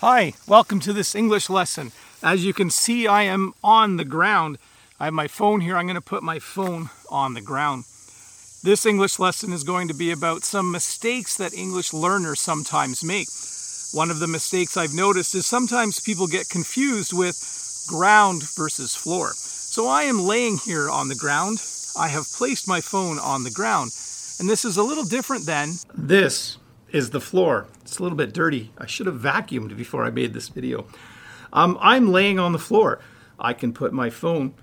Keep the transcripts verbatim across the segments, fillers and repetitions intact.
Hi, welcome to this English lesson. As you can see, I am on the ground. I have my phone here. I'm going to put my phone on the ground. This English lesson is going to be about some mistakes that English learners sometimes make. One of the mistakes I've noticed is sometimes people get confused with ground versus floor. So I am laying here on the ground. I have placed my phone on the ground. And this is a little different than this. Is the floor. It's a little bit dirty. I should have vacuumed before I made this video. Um, I'm laying on the floor. I can put my phone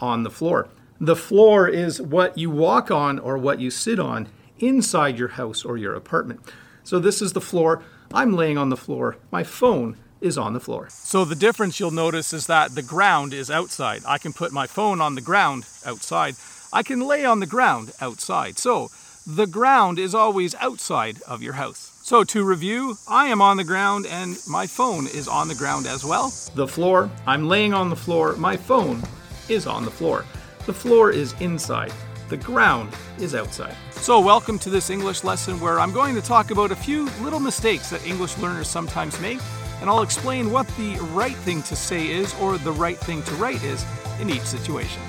on the floor. The floor is what you walk on or what you sit on inside your house or your apartment. So this is the floor. I'm laying on the floor. My phone is on the floor. So the difference you'll notice is that the ground is outside. I can put my phone on the ground outside. I can lay on the ground outside. So the ground is always outside of your house. So to review, I am on the ground and my phone is on the ground as well. The floor, I'm laying on the floor, my phone is on the floor. The floor is inside, the ground is outside. So welcome to this English lesson where I'm going to talk about a few little mistakes that English learners sometimes make, and I'll explain what the right thing to say is or the right thing to write is in each situation.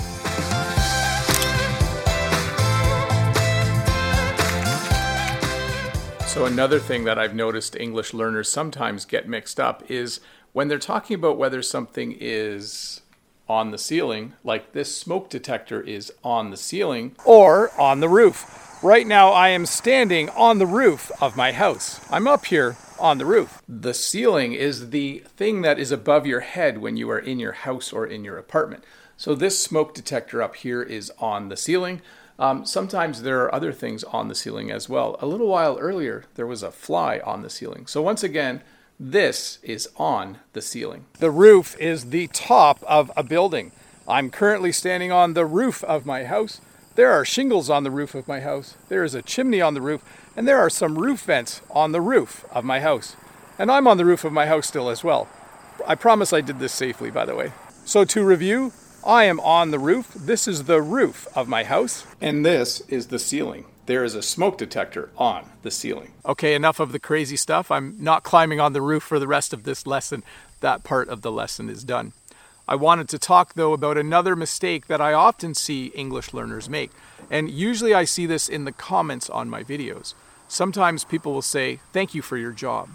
So another thing that I've noticed English learners sometimes get mixed up is when they're talking about whether something is on the ceiling, like this smoke detector is on the ceiling, or on the roof. Right now I am standing on the roof of my house. I'm up here on the roof. The ceiling is the thing that is above your head when you are in your house or in your apartment. So this smoke detector up here is on the ceiling. Um, sometimes there are other things on the ceiling as well. A little while earlier, there was a fly on the ceiling. So once again, this is on the ceiling. The roof is the top of a building. I'm currently standing on the roof of my house. There are shingles on the roof of my house. There is a chimney on the roof, and there are some roof vents on the roof of my house. And I'm on the roof of my house still as well. I promise I did this safely, by the way. So to review, I am on the roof. This is the roof of my house. And this is the ceiling. There is a smoke detector on the ceiling. Okay, enough of the crazy stuff. I'm not climbing on the roof for the rest of this lesson. That part of the lesson is done. I wanted to talk, though, about another mistake that I often see English learners make. And usually I see this in the comments on my videos. Sometimes people will say, "Thank you for your job."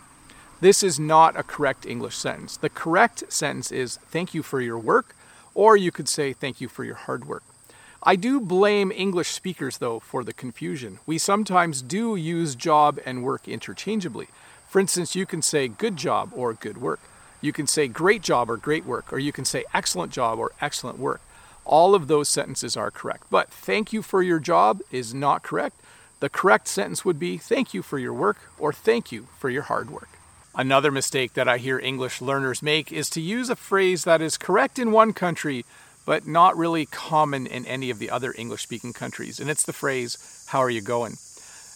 This is not a correct English sentence. The correct sentence is, "Thank you for your work." Or you could say, "Thank you for your hard work." I do blame English speakers, though, for the confusion. We sometimes do use job and work interchangeably. For instance, you can say good job or good work. You can say great job or great work, or you can say excellent job or excellent work. All of those sentences are correct. But "thank you for your job" is not correct. The correct sentence would be "thank you for your work" or "thank you for your hard work." Another mistake that I hear English learners make is to use a phrase that is correct in one country, but not really common in any of the other English-speaking countries, and it's the phrase, "How are you going?"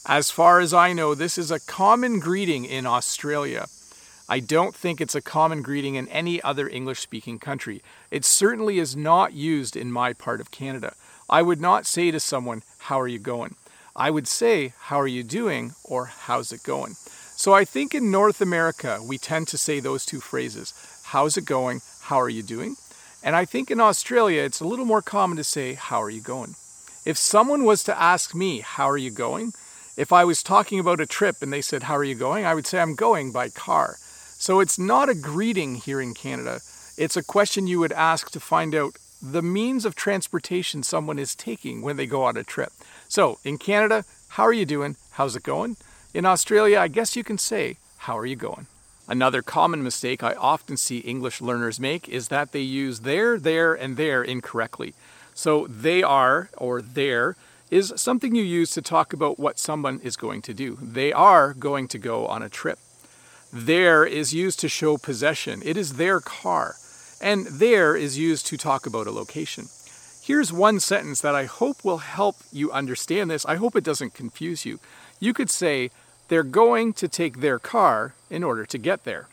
As far as I know, this is a common greeting in Australia. I don't think it's a common greeting in any other English-speaking country. It certainly is not used in my part of Canada. I would not say to someone, "How are you going?" I would say, "How are you doing?" or "How's it going?" So I think in North America, we tend to say those two phrases, "How's it going?" "How are you doing?" And I think in Australia, it's a little more common to say, "How are you going?" If someone was to ask me, "How are you going?" If I was talking about a trip and they said, "How are you going?" I would say, "I'm going by car." So it's not a greeting here in Canada. It's a question you would ask to find out the means of transportation someone is taking when they go on a trip. So in Canada, "How are you doing?" "How's it going?" In Australia, I guess you can say, "How are you going?" Another common mistake I often see English learners make is that they use there, there, and there incorrectly. So they are, or there, is something you use to talk about what someone is going to do. They are going to go on a trip. There is used to show possession. It is their car. And there is used to talk about a location. Here's one sentence that I hope will help you understand this. I hope it doesn't confuse you. You could say, "They're going to take their car in order to get there."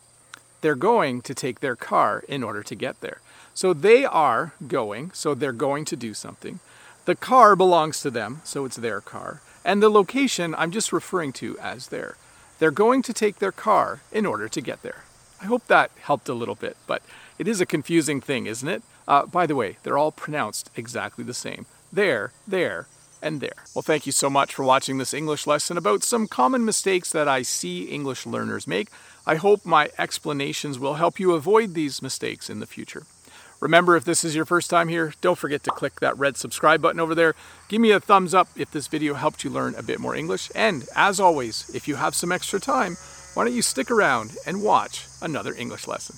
They're going to take their car in order to get there. So they are going, so they're going to do something. The car belongs to them, so it's their car. And the location I'm just referring to as there. They're going to take their car in order to get there. I hope that helped a little bit, but it is a confusing thing, isn't it? Uh, by the way, they're all pronounced exactly the same. There, there, and there. Well, thank you so much for watching this English lesson about some common mistakes that I see English learners make. I hope my explanations will help you avoid these mistakes in the future. Remember, if this is your first time here, don't forget to click that red subscribe button over there. Give me a thumbs up if this video helped you learn a bit more English. And as always, if you have some extra time, why don't you stick around and watch another English lesson.